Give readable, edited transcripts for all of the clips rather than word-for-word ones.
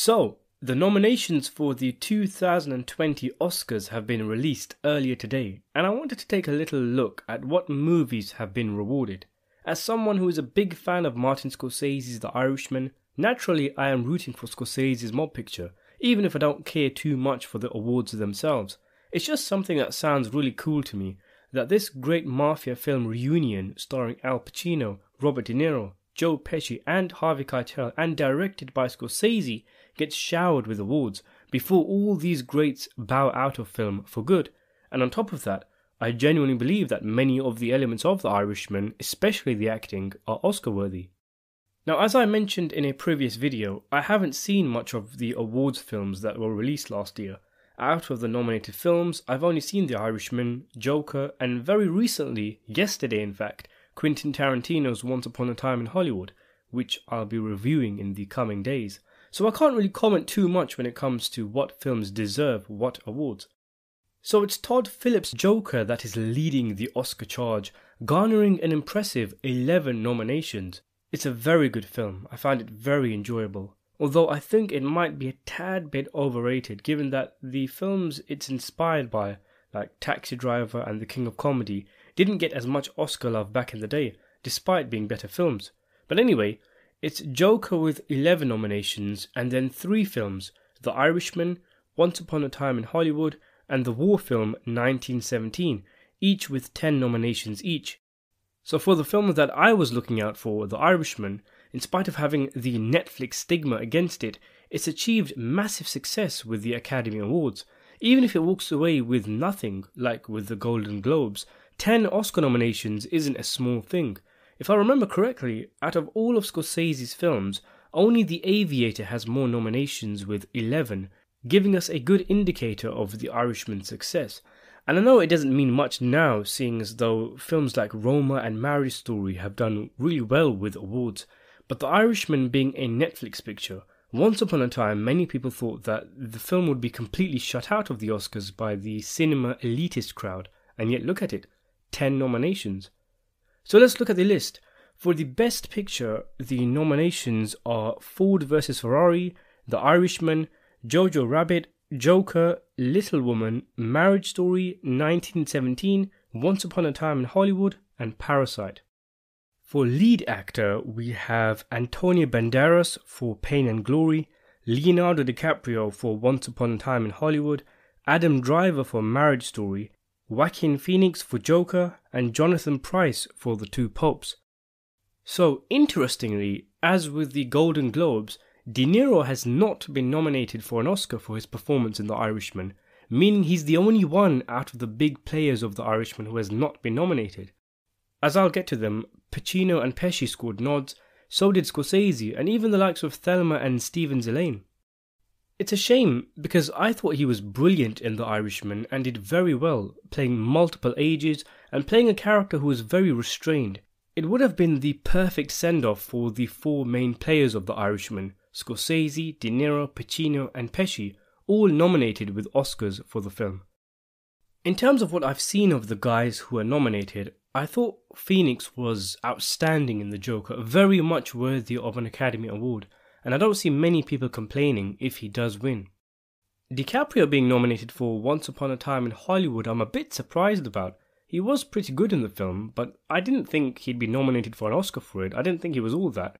So, the nominations for the 2020 Oscars have been released earlier today, and I wanted to take a little look at what movies have been rewarded. As someone who is a big fan of Martin Scorsese's The Irishman, naturally I am rooting for Scorsese's mob picture, even if I don't care too much for the awards themselves. It's just something that sounds really cool to me, that this great mafia film reunion starring Al Pacino, Robert De Niro, Joe Pesci and Harvey Keitel and directed by Scorsese gets showered with awards before all these greats bow out of film for good. And on top of that, I genuinely believe that many of the elements of The Irishman, especially the acting, are Oscar worthy. Now, as I mentioned in a previous video, I haven't seen much of the awards films that were released last year. Out of the nominated films, I've only seen The Irishman, Joker, and very recently, yesterday in fact, Quentin Tarantino's Once Upon a Time in Hollywood, which I'll be reviewing in the coming days. So I can't really comment too much when it comes to what films deserve what awards. So it's Todd Phillips' Joker that is leading the Oscar charge, garnering an impressive 11 nominations. It's a very good film, I found it very enjoyable. Although I think it might be a tad bit overrated given that the films it's inspired by, like Taxi Driver and The King of Comedy, didn't get as much Oscar love back in the day, despite being better films. But anyway, it's Joker with 11 nominations and then 3 films, The Irishman, Once Upon a Time in Hollywood and the war film 1917, each with 10 nominations each. So for the film that I was looking out for, The Irishman, in spite of having the Netflix stigma against it, it's achieved massive success with the Academy Awards. Even if it walks away with nothing, like with the Golden Globes, 10 Oscar nominations isn't a small thing. If I remember correctly, out of all of Scorsese's films, only The Aviator has more nominations with 11, giving us a good indicator of The Irishman's success. And I know it doesn't mean much now, seeing as though films like Roma and Marriage Story have done really well with awards. But The Irishman being a Netflix picture, once upon a time many people thought that the film would be completely shut out of the Oscars by the cinema elitist crowd, and yet look at it, 10 nominations. So let's look at the list. For the best picture, the nominations are Ford vs Ferrari, The Irishman, Jojo Rabbit, Joker, Little Women, Marriage Story, 1917, Once Upon a Time in Hollywood, and Parasite. For lead actor, we have Antonio Banderas for Pain and Glory, Leonardo DiCaprio for Once Upon a Time in Hollywood, Adam Driver for Marriage Story, Joaquin Phoenix for Joker, and Jonathan Pryce for The Two Popes. So, interestingly, as with the Golden Globes, De Niro has not been nominated for an Oscar for his performance in The Irishman, meaning he's the only one out of the big players of The Irishman who has not been nominated. As I'll get to them, Pacino and Pesci scored nods, so did Scorsese and even the likes of Thelma and Stephen Zillane. It's a shame because I thought he was brilliant in The Irishman and did very well, playing multiple ages and playing a character who was very restrained. It would have been the perfect send-off for the 4 main players of The Irishman, Scorsese, De Niro, Pacino and Pesci, all nominated with Oscars for the film. In terms of what I've seen of the guys who are nominated, I thought Phoenix was outstanding in the Joker, very much worthy of an Academy Award, and I don't see many people complaining if he does win. DiCaprio being nominated for Once Upon a Time in Hollywood I'm a bit surprised about. He was pretty good in the film, but I didn't think he'd be nominated for an Oscar for it. I didn't think he was all that.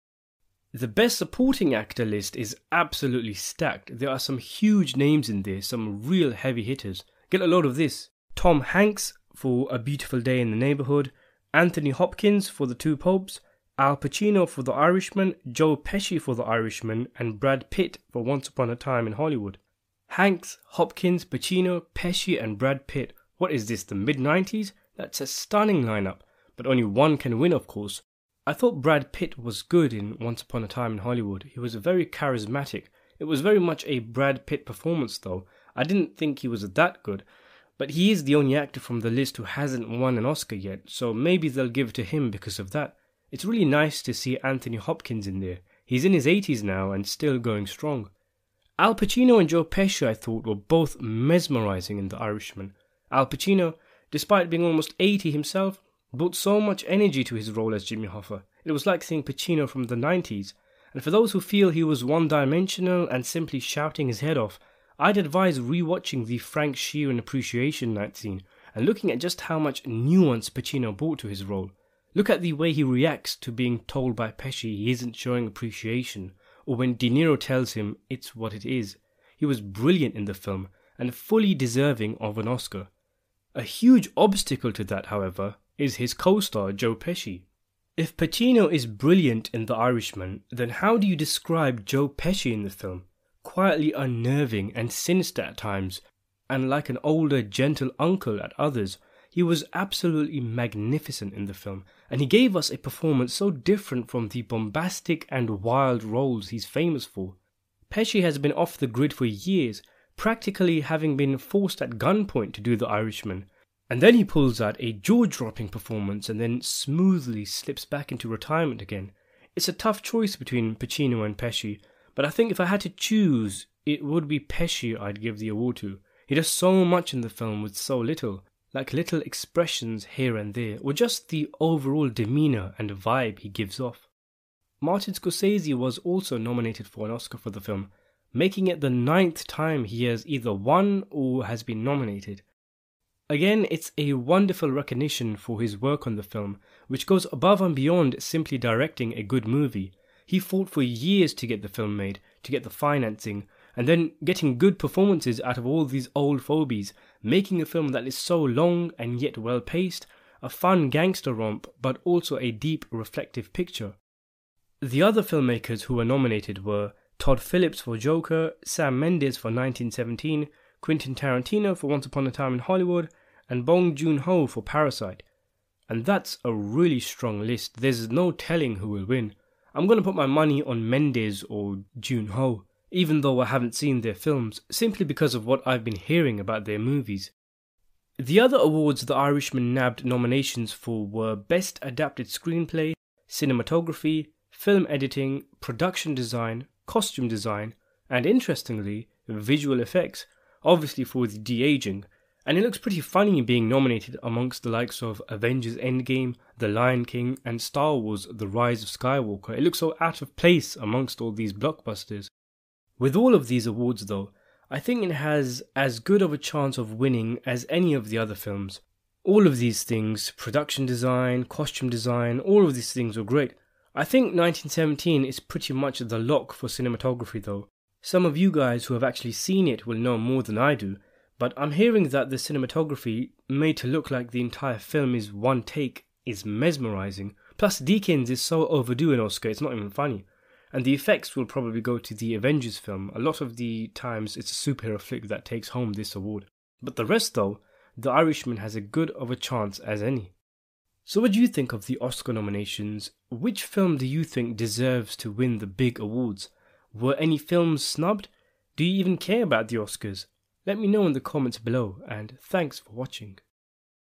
The best supporting actor list is absolutely stacked. There are some huge names in there, some real heavy hitters. Get a load of this. Tom Hanks for A Beautiful Day in the Neighbourhood, Anthony Hopkins for The Two Popes, Al Pacino for The Irishman, Joe Pesci for The Irishman, and Brad Pitt for Once Upon a Time in Hollywood. Hanks, Hopkins, Pacino, Pesci and Brad Pitt. What is this, the mid-90s? That's a stunning lineup, but only one can win of course. I thought Brad Pitt was good in Once Upon a Time in Hollywood. He was very charismatic. It was very much a Brad Pitt performance though. I didn't think he was that good. But he is the only actor from the list who hasn't won an Oscar yet, so maybe they'll give it to him because of that. It's really nice to see Anthony Hopkins in there. He's in his 80s now and still going strong. Al Pacino and Joe Pesci I thought were both mesmerising in The Irishman. Al Pacino, despite being almost 80 himself, brought so much energy to his role as Jimmy Hoffa. It was like seeing Pacino from the 90s. And for those who feel he was one-dimensional and simply shouting his head off, I'd advise rewatching the Frank Sheeran appreciation night scene and looking at just how much nuance Pacino brought to his role. Look at the way he reacts to being told by Pesci he isn't showing appreciation, or when De Niro tells him it's what it is. He was brilliant in the film and fully deserving of an Oscar. A huge obstacle to that, however, is his co-star Joe Pesci. If Pacino is brilliant in The Irishman, then how do you describe Joe Pesci in the film? Quietly unnerving and sinister at times, and like an older, gentle uncle at others, he was absolutely magnificent in the film, and he gave us a performance so different from the bombastic and wild roles he's famous for. Pesci has been off the grid for years, practically having been forced at gunpoint to do The Irishman, and then he pulls out a jaw-dropping performance and then smoothly slips back into retirement again. It's a tough choice between Pacino and Pesci, but I think if I had to choose, it would be Pesci I'd give the award to. He does so much in the film with so little, like little expressions here and there, or just the overall demeanour and vibe he gives off. Martin Scorsese was also nominated for an Oscar for the film, making it the 9th time he has either won or has been nominated. Again, it's a wonderful recognition for his work on the film, which goes above and beyond simply directing a good movie. He fought for years to get the film made, to get the financing, and then getting good performances out of all these old fogies, making a film that is so long and yet well-paced, a fun gangster romp, but also a deep, reflective picture. The other filmmakers who were nominated were Todd Phillips for Joker, Sam Mendes for 1917, Quentin Tarantino for Once Upon a Time in Hollywood, and Bong Joon-ho for Parasite. And that's a really strong list. There's no telling who will win. I'm going to put my money on Mendes or Joon-ho, even though I haven't seen their films, simply because of what I've been hearing about their movies. The other awards The Irishman nabbed nominations for were Best Adapted Screenplay, Cinematography, Film Editing, Production Design, Costume Design, and interestingly, Visual Effects, obviously for the de-aging, and it looks pretty funny being nominated amongst the likes of Avengers Endgame, The Lion King, and Star Wars The Rise of Skywalker. It looks so out of place amongst all these blockbusters. With all of these awards though, I think it has as good of a chance of winning as any of the other films. All of these things, production design, costume design, all of these things were great. I think 1917 is pretty much the lock for cinematography though. Some of you guys who have actually seen it will know more than I do, but I'm hearing that the cinematography, made to look like the entire film is one take, is mesmerising. Plus Deakins is so overdue in Oscar, it's not even funny. And the effects will probably go to the Avengers film. A lot of the times it's a superhero flick that takes home this award. But the rest though, The Irishman has as good of a chance as any. So what do you think of the Oscar nominations? Which film do you think deserves to win the big awards? Were any films snubbed? Do you even care about the Oscars? Let me know in the comments below, and thanks for watching.